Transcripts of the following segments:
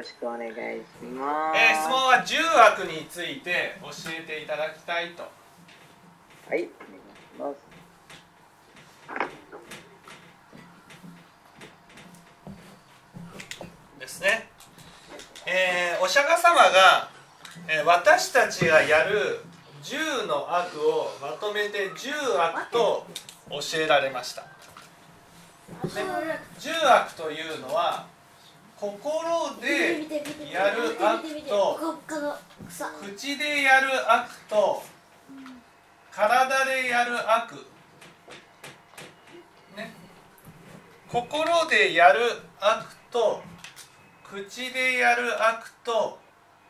ろしくお願いします。質問は重悪について教えていただきたいと。はい、お願いします。ですね。お釈迦様が、私たちがやる10の悪をまとめて10悪と教えられました。10悪というのは心でやる悪と口でやる悪と体でやる悪、ね、心でやる悪と口でやる悪と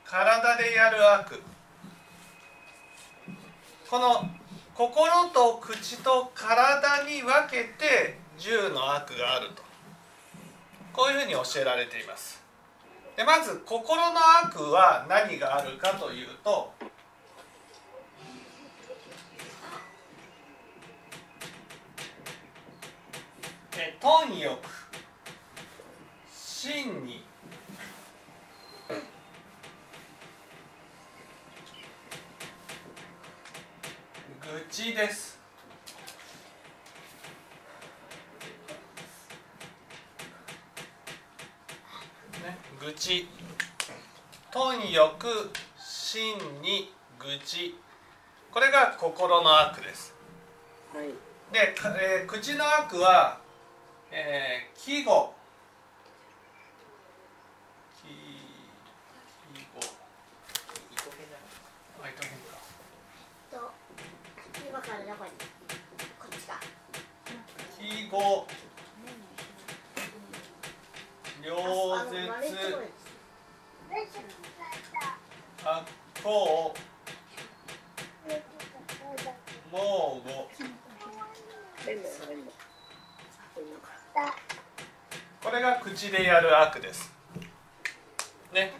体でやる悪、この心と口と体に分けて10の悪があると、こういうふうに教えられています。でまず心の悪は何があるかというと、貪欲、信に、愚痴です。愚痴、貪欲、信に、愚痴、これが心の悪です、はい。で、口の悪は、季語、季語、両舌、悪口、猛語、これが口でやる悪ですね。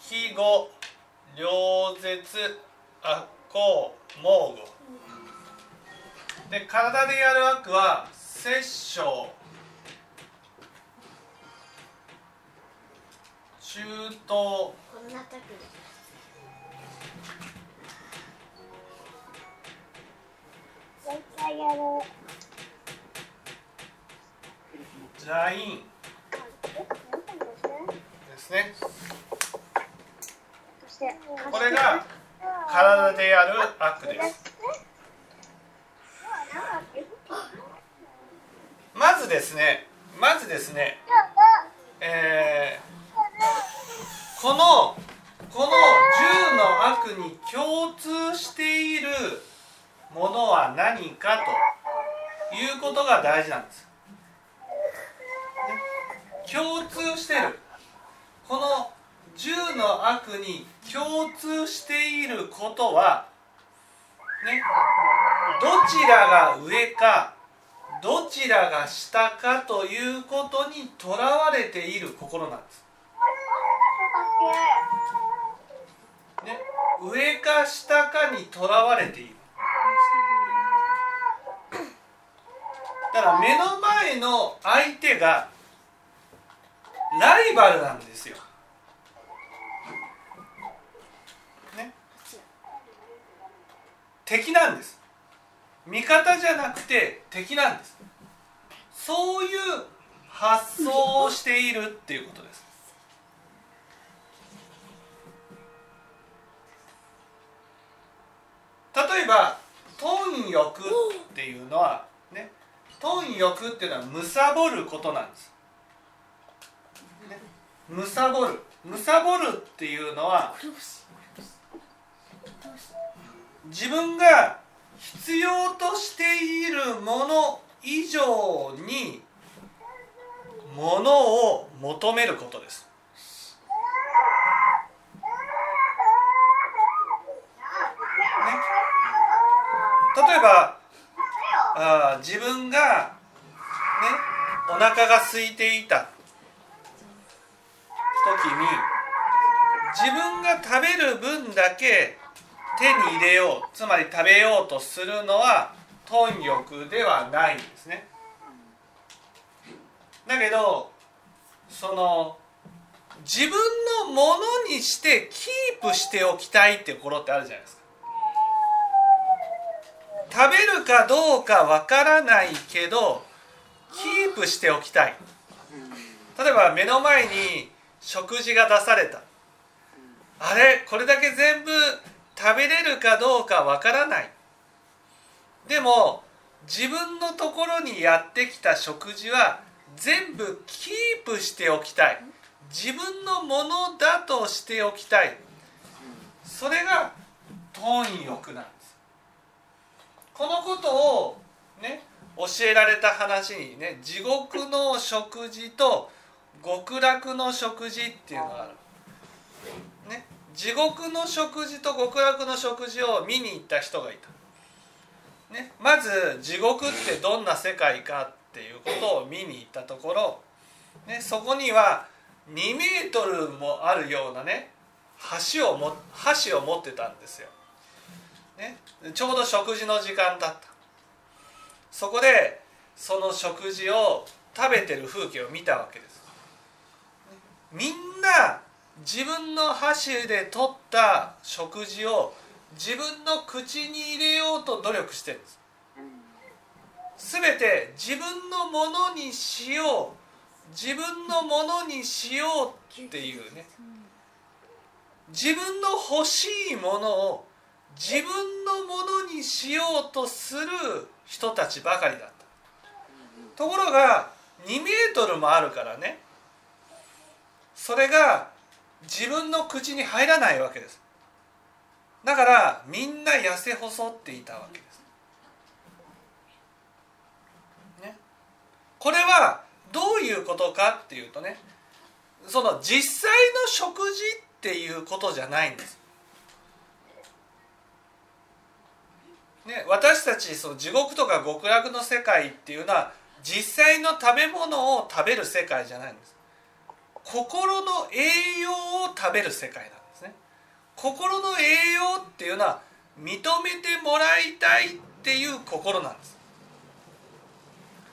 季語、両舌、悪口、猛語で、体でやる悪は殺生、中等、邪淫ですね。これが体でやる悪です。まずですね、この10の悪に共通しているものは何かということが大事なんです。共通している、この10の悪に共通していることは、ね、どちらが上かどちらが下かということにとらわれている心なんです。ね、上か下かにとらわれている。だから目の前の相手がライバルなんですよ、ね、敵なんです。味方じゃなくて敵なんです。そういう発想をしているっていうことです。例えば貪欲っていうのはね、貪欲っていうのは貪ることなんです、ね、貪るっていうのは自分が必要としているもの以上にものを求めることです。例えば自分が、ね、お腹が空いていた時に自分が食べる分だけ手に入れよう、つまり食べようとするのは貪欲ではないんですね。だけどその自分のものにしてキープしておきたいって頃ってあるじゃないですか。食べるかどうかわからないけどキープしておきたい。例えば目の前に食事が出された、あれこれだけ全部食べれるかどうかわからない。でも自分のところにやってきた食事は全部キープしておきたい。自分のものだとしておきたい。それが貪欲なんです。このことをね、教えられた話にね、地獄の食事と極楽の食事っていうのがある、ね、地獄の食事と極楽の食事を見に行った人がいた、ね、まず地獄ってどんな世界かっていうことを見に行ったところ、ね、そこには2メートルもあるようなね、箸を持ってたんですよ、ね、ちょうど食事の時間だった。そこでその食事を食べてる風景を見たわけです。みんな自分の箸で取った食事を自分の口に入れようと努力してるんです。全て自分のものにしよう、自分のものにしようっていうね、自分の欲しいものを自分のものにしようとする人たちばかりだった。ところが2メートルもあるからね、それが自分の口に入らないわけです。だからみんな痩せ細っていたわけです、ね、これはどういうことかっていうとね、その実際の食事っていうことじゃないんです、ね、私たちその地獄とか極楽の世界っていうのは実際の食べ物を食べる世界じゃないんです。心の栄養を食べる世界なんですね。心の栄養っていうのは認めてもらいたいっていう心なんです。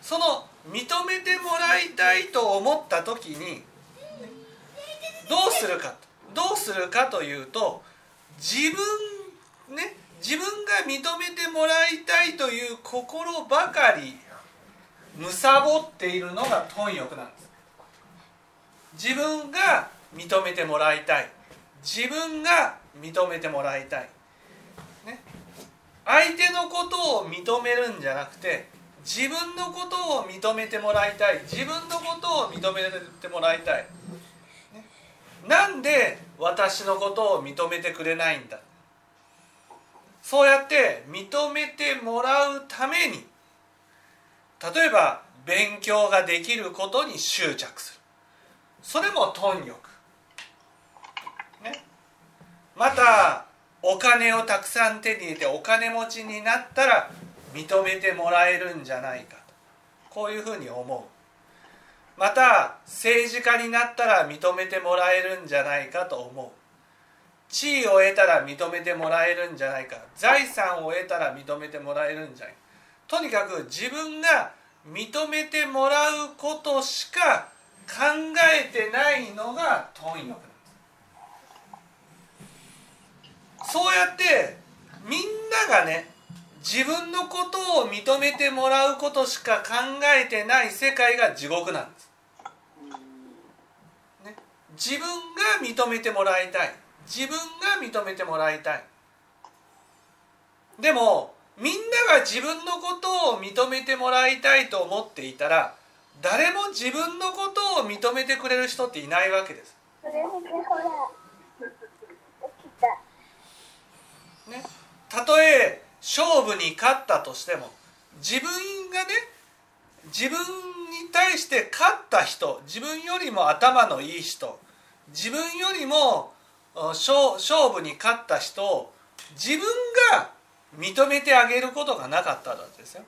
その認めてもらいたいと思った時にどうするかというと、自分が認めてもらいたいという心ばかり貪っているのが貪欲なんです。自分が認めてもらいたい、自分が認めてもらいたい、ね、相手のことを認めるんじゃなくて自分のことを認めてもらいたい、自分のことを認めてもらいたい、ね、なんで私のことを認めてくれないんだ。そうやって認めてもらうために、例えば勉強ができることに執着する、それも貪欲、ね、またお金をたくさん手に入れてお金持ちになったら認めてもらえるんじゃないかと、こういうふうに思う。また政治家になったら認めてもらえるんじゃないかと思う。地位を得たら認めてもらえるんじゃないか、財産を得たら認めてもらえるんじゃないか。とにかく自分が認めてもらうことしか考えてないのが貪欲なんです。そうやってみんながね、自分のことを認めてもらうことしか考えてない世界が地獄なんです、ね、自分が認めてもらいたい、自分が認めてもらいたい。でもみんなが自分のことを認めてもらいたいと思っていたら、誰も自分のことを認めてくれる人っていないわけです、ね、たとえ勝負に勝ったとしても、自分がね、自分に対して勝った人、自分よりも頭のいい人、自分よりも勝負に勝った人を自分が認めてあげることがなかったわけですよ。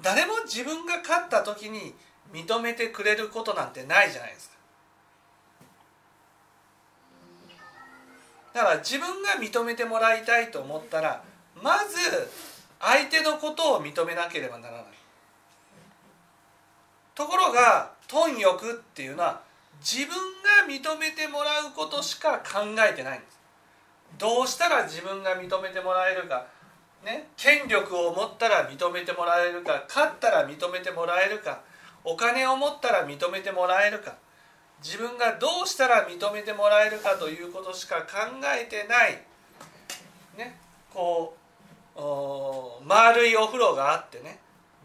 誰も自分が勝った時に認めてくれることなんてないじゃないですか。だから自分が認めてもらいたいと思ったら、まず相手のことを認めなければならない。ところが貪欲っていうのは、自分認めてもらうことしか考えてないんです。どうしたら自分が認めてもらえるか、ね、権力を持ったら認めてもらえるか、勝ったら認めてもらえるか、お金を持ったら認めてもらえるか、自分がどうしたら認めてもらえるかということしか考えてない、ね、こう丸いお風呂があってね、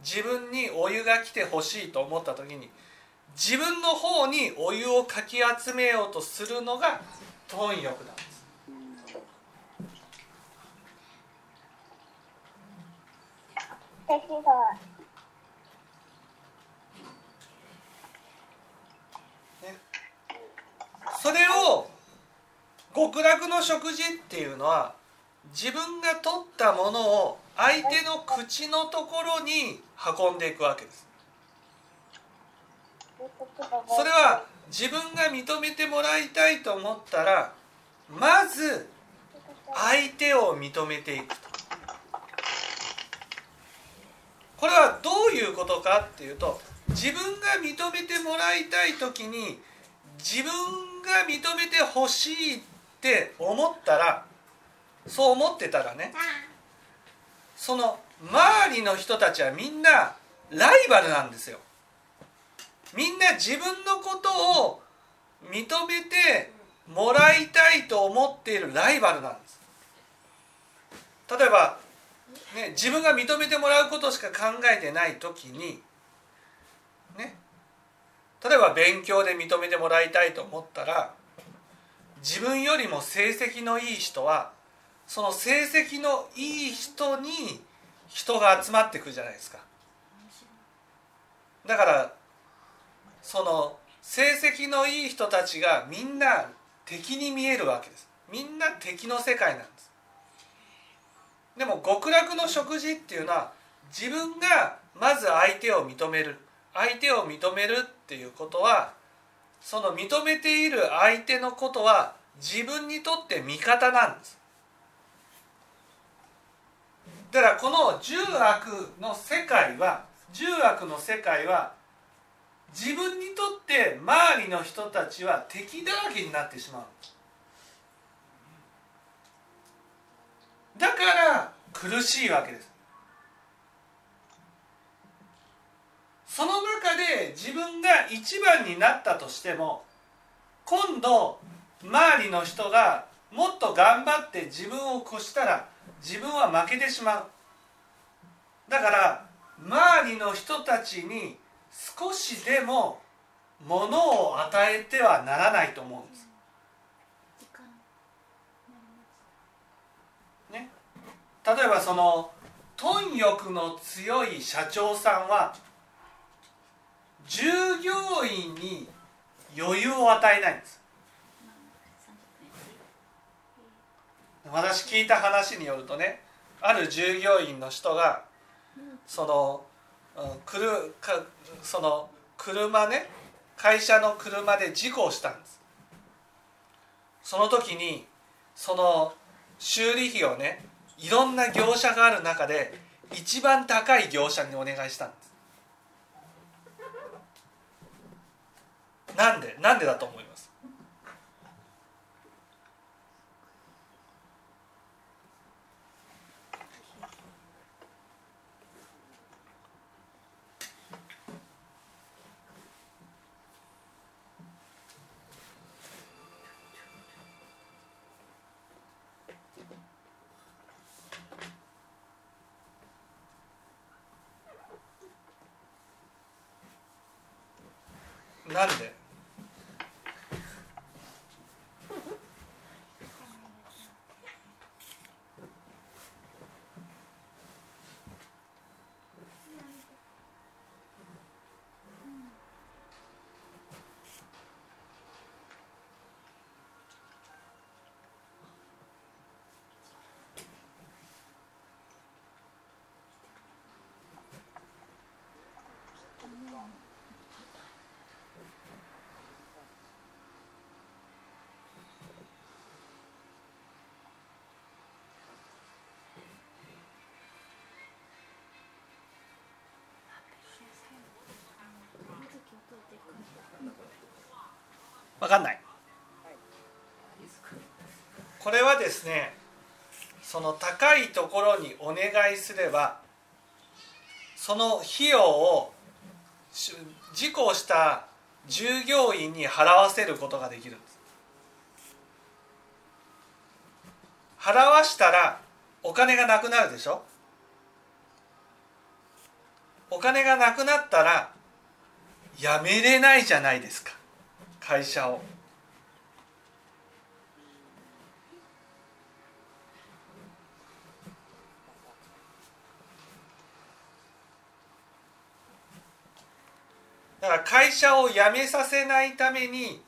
自分にお湯が来てほしいと思った時に自分の方にお湯をかき集めようとするのが貪欲なんです。私がそれを極楽の食事っていうのは自分が取ったものを相手の口のところに運んでいくわけです。それは自分が認めてもらいたいと思ったらまず相手を認めていくと。これはどういうことかっていうと、自分が認めてもらいたい時に自分が認めてほしいって思ったら、そう思ってたらね、その周りの人たちはみんなライバルなんですよ。みんな自分のことを認めてもらいたいと思っているライバルなんです。例えば、ね、自分が認めてもらうことしか考えてない時にね、例えば勉強で認めてもらいたいと思ったら、自分よりも成績のいい人はその成績のいい人に人が集まってくるじゃないですか。だからその成績のいい人たちがみんな敵に見えるわけです。みんな敵の世界なんです。でも極楽の食事っていうのは自分がまず相手を認める、相手を認めるっていうことは、その認めている相手のことは自分にとって味方なんです。だからこの十悪の世界は自分にとって周りの人たちは敵だらけになってしまう。だから苦しいわけです。その中で自分が一番になったとしても、今度周りの人がもっと頑張って自分を越したら自分は負けてしまう。だから周りの人たちに少しでもものを与えてはならないと思うんです、ね、例えばその貪欲の強い社長さんは従業員に余裕を与えないんです。私聞いた話によるとね、ある従業員の人がその車ね、会社の車で事故をしたんです。その時にその修理費をね、いろんな業者がある中で一番高い業者にお願いしたんです。なんでだと思います？なんで？分かんない。これはですね、その高いところにお願いすれば、その費用を事故した従業員に払わせることができるんです。払わしたらお金がなくなるでしょ。お金がなくなったら辞めれないじゃないですか、会社を。だから会社を辞めさせないために、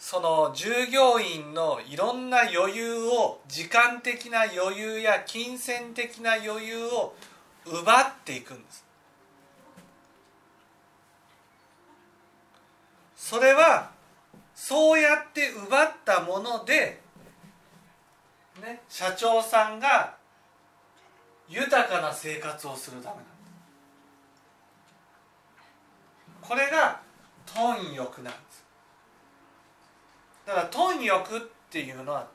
その従業員のいろんな余裕を、時間的な余裕や金銭的な余裕を奪っていくんです。それはそうやって奪ったもので、ね、社長さんが豊かな生活をするためなんです。これが貪欲なんです。だから貪欲っていうのは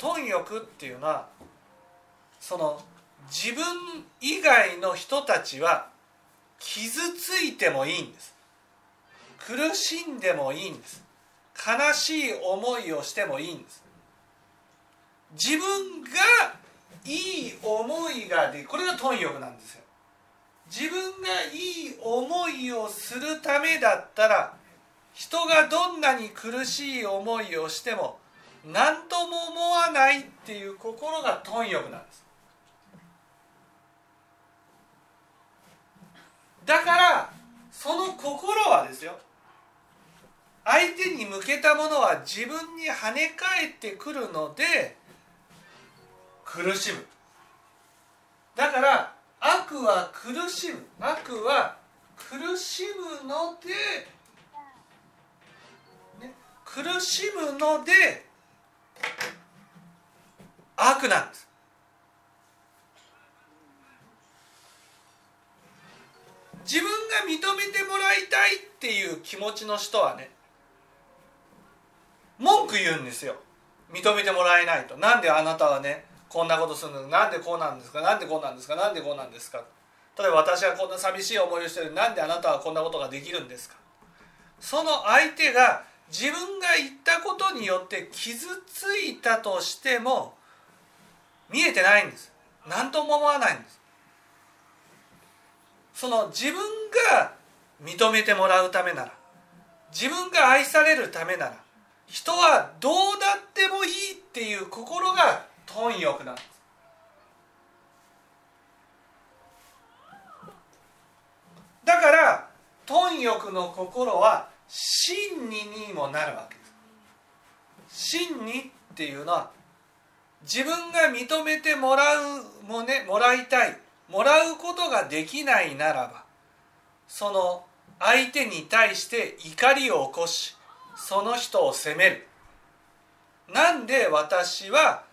その自分以外の人たちは傷ついてもいいんです。苦しんでもいいんです。悲しい思いをしてもいいんです。自分がいい思いができる、これが貪欲なんですよ。自分がいい思いをするためだったら、人がどんなに苦しい思いをしても何とも思わないっていう心が貪欲なんです。だからその心はですよ、相手に向けたものは自分に跳ね返ってくるので苦しむ。だから悪は苦しむので、ね、苦しむので悪なんです。自分が認めてもらいたいっていう気持ちの人はね、文句言うんですよ。認めてもらえないと、なんであなたはねこんなことするの、なんでこうなんですか、なんでこうなんですか、なんでこうなんですか。例えば私はこんな寂しい思いをしてる、なんであなたはこんなことができるんですか。その相手が自分が言ったことによって傷ついたとしても見えてないんです。何とも思わないんです。その自分が認めてもらうためなら、自分が愛されるためなら、人はどうだってもいいっていう心が貪欲なんです。だから貪欲の心は真ににもなるわけです。真にっていうのは、自分が認めてもらうもね、もらいたい、もらうことができないならば、その相手に対して怒りを起こし、その人を責める。なんで私は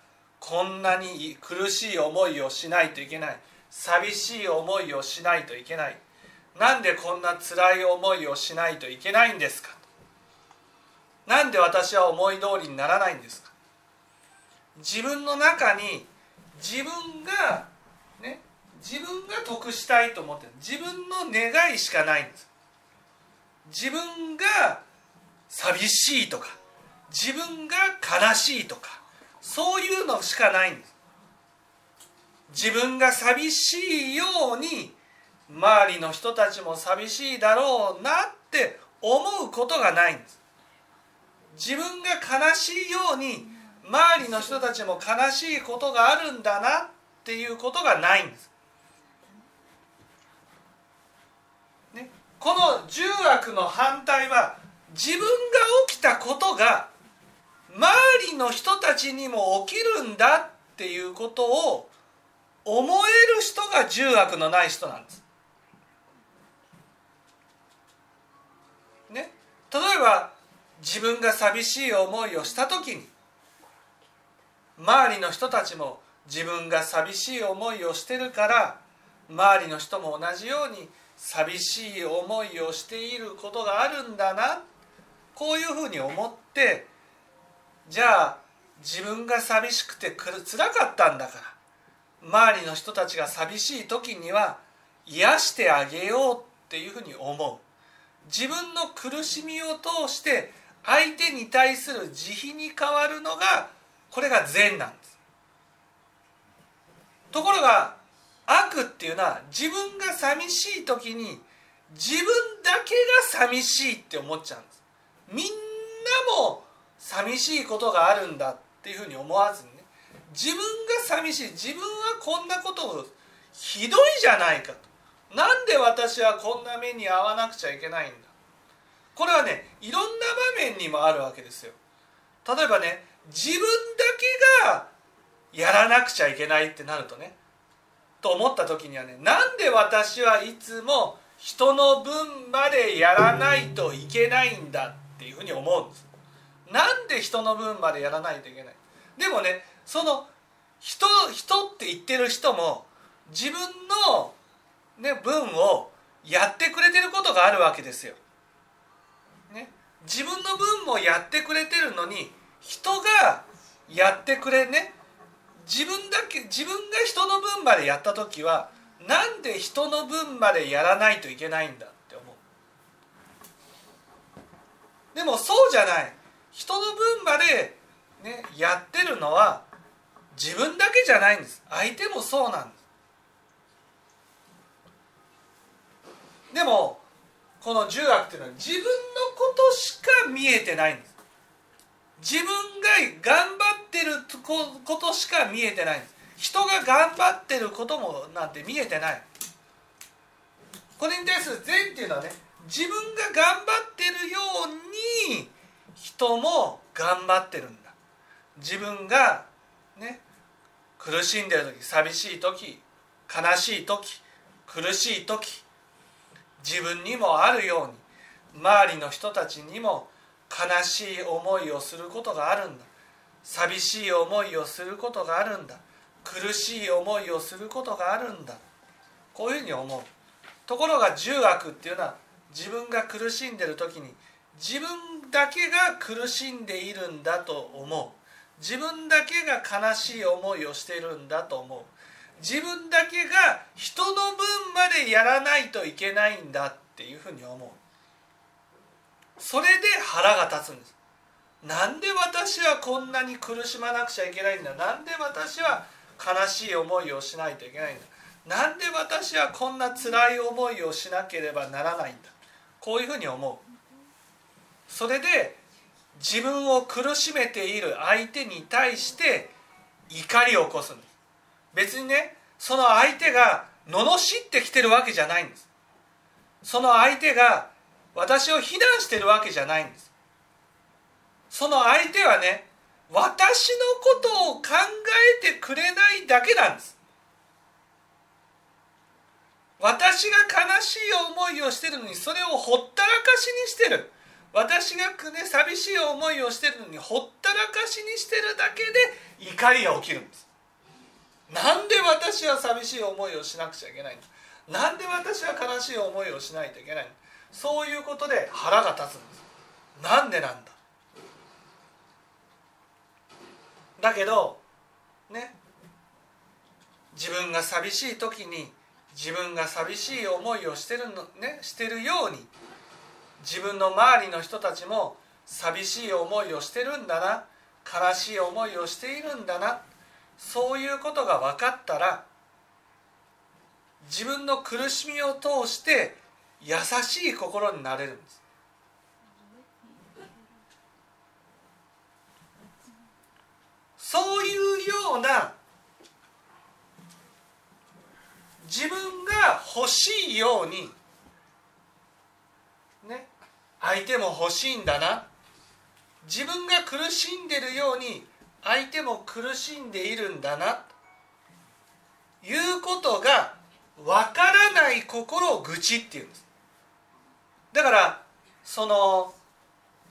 こんなに苦しい思いをしないといけない、寂しい思いをしないといけない、なんでこんな辛い思いをしないといけないんですか、なんで私は思い通りにならないんですか。自分の中に自分が得したいと思っている自分の願いしかないんです。自分が寂しいとか、自分が悲しいとか、そういうのしかないんです。自分が寂しいように周りの人たちも寂しいだろうなって思うことがないんです。自分が悲しいように周りの人たちも悲しいことがあるんだなっていうことがないんです、ね、この十悪の反対は、自分が起きたことが周りの人たちにも起きるんだっていうことを思える人が十悪のない人なんです、ね、例えば自分が寂しい思いをした時に、周りの人たちも自分が寂しい思いをしてるから、周りの人も同じように寂しい思いをしていることがあるんだな、こういうふうに思って、じゃあ自分が寂しくてつらかったんだから、周りの人たちが寂しい時には癒してあげようっていうふうに思う。自分の苦しみを通して相手に対する慈悲に変わるのが、これが善なんです。ところが悪っていうのは、自分が寂しい時に自分だけが寂しいって思っちゃうんです。みんなも寂しいことがあるんだっていうふうに思わずにね、自分が寂しい、自分はこんなことをひどいじゃないかと、なんで私はこんな目に遭わなくちゃいけないんだ。これはね、いろんな場面にもあるわけですよ。例えばね、自分だけがやらなくちゃいけないってなるとね、と思った時にはね、なんで私はいつも人の分までやらないといけないんだっていうふうに思うんです。なんで人の分までやらないといけない。でもね、その人って言ってる人も自分の、ね、分をやってくれてることがあるわけですよ、ね、自分の分もやってくれてるのに、人がやってくれね、自分が人の分までやった時は、なんで人の分までやらないといけないんだって思う。でもそうじゃない。人の分まで、ね、やってるのは自分だけじゃないんです。相手もそうなんです。でもこの重悪っていうのは、自分のことしか見えてないんです。自分が頑張ってることしか見えてないんです。人が頑張ってることもなんて見えてない。これに対する善っていうのはね、自分が頑張ってるように人も頑張ってるんだ。自分がね、苦しんでる時、寂しい時、悲しい時、苦しい時、自分にもあるように、周りの人たちにも悲しい思いをすることがあるんだ。寂しい思いをすることがあるんだ。苦しい思いをすることがあるんだ。こういうふうに思う。ところが重悪っていうのは、自分が苦しんでる時に自分だけが苦しんでいるんだと思う。自分だけが悲しい思いをしているんだと思う。自分だけが人の分までやらないといけないんだっていうふうに思う。それで腹が立つんです。なんで私はこんなに苦しまなくちゃいけないんだ。なんで私は悲しい思いをしないといけないんだ。なんで私はこんな辛い思いをしなければならないんだ。こういうふうに思う。それで自分を苦しめている相手に対して怒りを起こすんです。別にね、その相手が罵ってきてるわけじゃないんです。その相手が私を非難してるわけじゃないんです。その相手はね、私のことを考えてくれないだけなんです。私が悲しい思いをしてるのに、それをほったらかしにしてる。私がね、寂しい思いをしてるのに、ほったらかしにしてるだけで怒りが起きるんです。なんで私は寂しい思いをしなくちゃいけないの？なんで私は悲しい思いをしないといけないの？そういうことで腹が立つんです。なんでなんだ。だけどね、自分が寂しい時に自分が寂しい思いをしてるように、自分の周りの人たちも寂しい思いをしてるんだな、悲しい思いをしているんだな、そういうことが分かったら、自分の苦しみを通して優しい心になれるんです。そういうような、自分が欲しいようにね、相手も欲しいんだな、自分が苦しんでるように相手も苦しんでいるんだなということが分からない心を愚痴っていうんです。だからその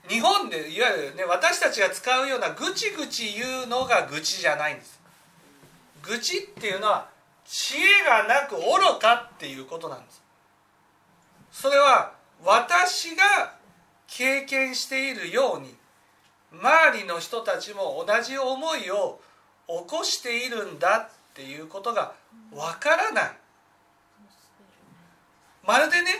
日本でいわゆるね、私たちが使うようなぐちぐち言うのが愚痴じゃないんです。愚痴っていうのは、知恵がなく愚かっていうことなんです。それは私が経験しているように、周りの人たちも同じ思いを起こしているんだっていうことがわからない。まるでね、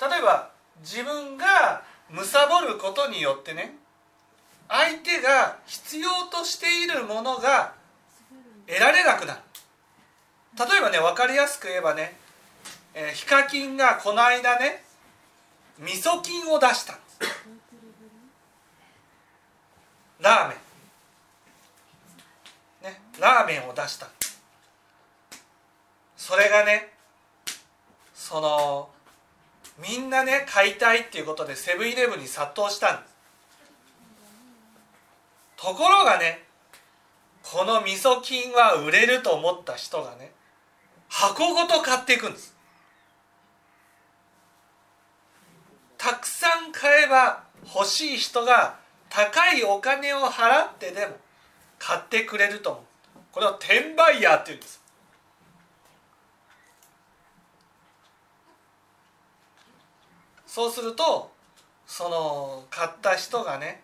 例えば自分が貪ることによってね、相手が必要としているものが得られなくなる。例えばね、分かりやすく言えばね、ヒカキンがこの間ね、味噌菌を出した。ラーメン、ね、ラーメンを出した。それがね、みんなね、買いたいっていうことでセブンイレブンに殺到したんです。ところがね、この味噌菌は売れると思った人がね、箱ごと買っていくんです。たくさん買えば欲しい人が高いお金を払ってでも買ってくれると思う。これを転売ヤーっていうんです。そうすると、買った人がね、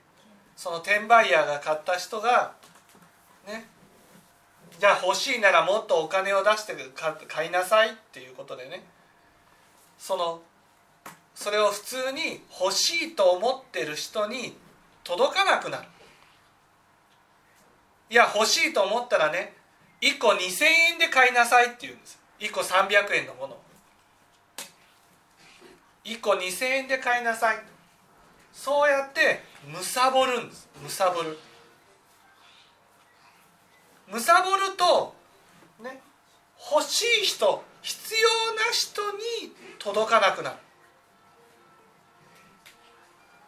その転売ヤーが買った人がね、じゃあ欲しいならもっとお金を出して買いなさいっていうことでね、それを普通に欲しいと思ってる人に届かなくなる。いや、欲しいと思ったらね、1個2000円で買いなさいって言うんです。1個300円のものを1個2000円で買いなさい。そうやって貪るんです。貪る。貪ると、ね、欲しい人、必要な人に届かなくなる。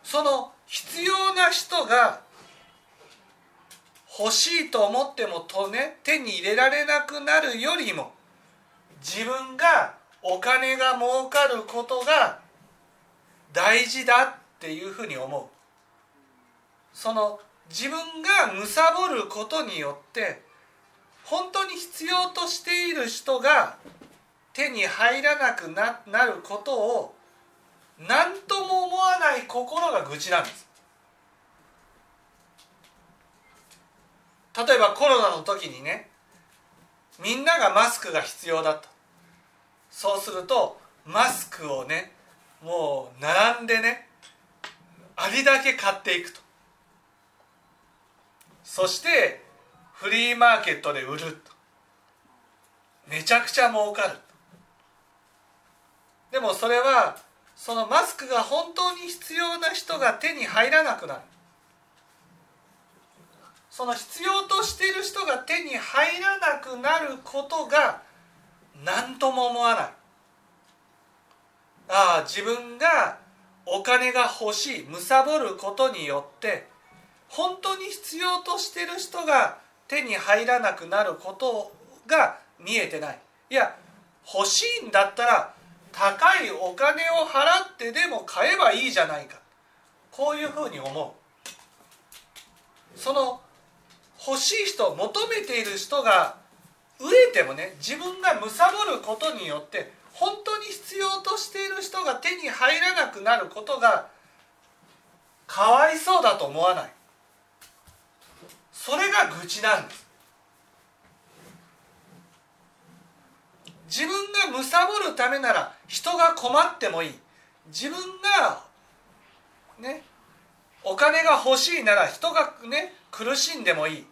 その必要な人が欲しいと思っても手に入れられなくなるよりも、自分がお金が儲かることが大事だっていうふうに思う。自分が貪ることによって本当に必要としている人が手に入らなくなることを何とも思わない心が愚痴なんです。例えばコロナの時にね、みんながマスクが必要だった。そうするとマスクをね、もう並んでね、ありだけ買っていくと。そしてフリーマーケットで売ると。めちゃくちゃ儲かる。でもそれはマスクが本当に必要な人が手に入らなくなる。必要としている人が手に入らなくなることが何とも思わない。ああ、自分がお金が欲しい、貪ることによって本当に必要としている人が手に入らなくなることが見えてない。いや、欲しいんだったら高いお金を払ってでも買えばいいじゃないか。こういうふうに思う。欲しい人、求めている人が飢えてもね、自分が貪ることによって本当に必要としている人が手に入らなくなることがかわいそうだと思わない。それが愚痴なんです。自分が貪るためなら人が困ってもいい。自分がね、お金が欲しいなら人がね、苦しんでもいい。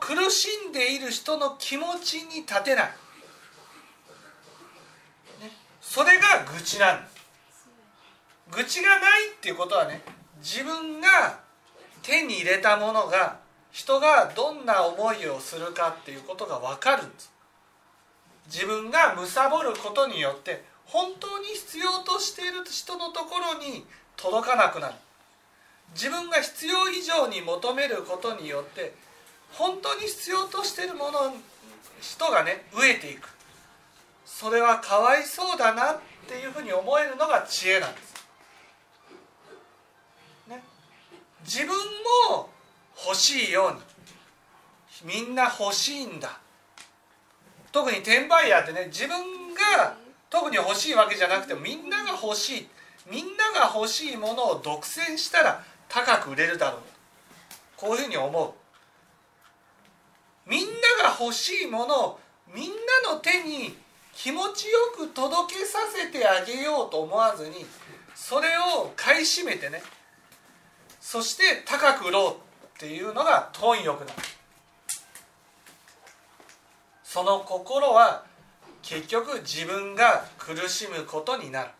苦しんでいる人の気持ちに立てない、ね、それが愚痴なんです。愚痴がないっていうことはね、自分が手に入れたものが人がどんな思いをするかっていうことが分かるんです。自分が貪ることによって本当に必要としている人のところに届かなくなる。自分が必要以上に求めることによって本当に必要としている人がね、飢えていく。それはかわいそうだなっていうふうに思えるのが知恵なんです。自分も欲しいように、みんな欲しいんだ。特に転売ヤーってね、自分が特に欲しいわけじゃなくて、みんなが欲しいものを独占したら高く売れるだろう、こういうふうに思う。みんなが欲しいものをみんなの手に気持ちよく届けさせてあげようと思わずに、それを買い占めてね、そして高く売ろうっていうのが貪欲だ。その心は結局自分が苦しむことになる。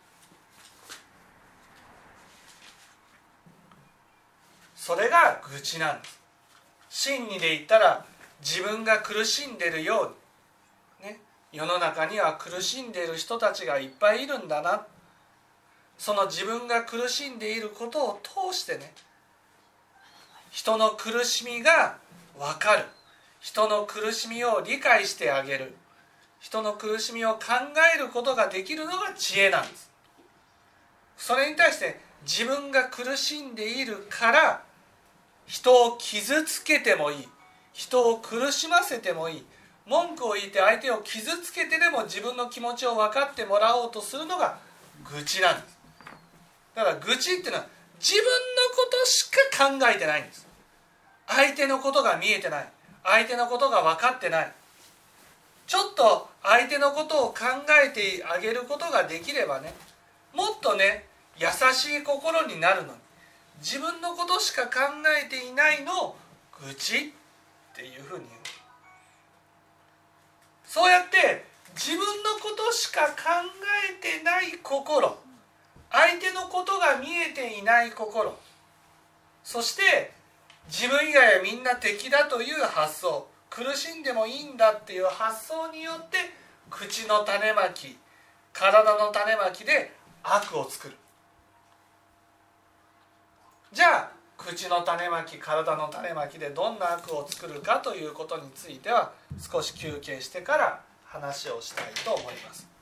それが愚痴なんです。真理で言ったら、自分が苦しんでるようにね、世の中には苦しんでいる人たちがいっぱいいるんだな、その自分が苦しんでいることを通してね、人の苦しみが分かる、人の苦しみを理解してあげる、人の苦しみを考えることができるのが知恵なんです。それに対して自分が苦しんでいるから、人を傷つけてもいい、人を苦しませてもいい、文句を言って相手を傷つけてでも自分の気持ちを分かってもらおうとするのが愚痴なんです。だから愚痴っていうのは自分のことしか考えてないんです。相手のことが見えてない、相手のことが分かってない。ちょっと相手のことを考えてあげることができればね、もっとね、優しい心になるのに、自分のことしか考えていないのを愚痴っていうふうに言う。そうやって自分のことしか考えてない心、相手のことが見えていない心、そして自分以外はみんな敵だという発想、苦しんでもいいんだっていう発想によって、口の種まき、体の種まきで悪を作る。じゃあ口の種まき、体の種まきでどんな悪を作るかということについては、少し休憩してから話をしたいと思います。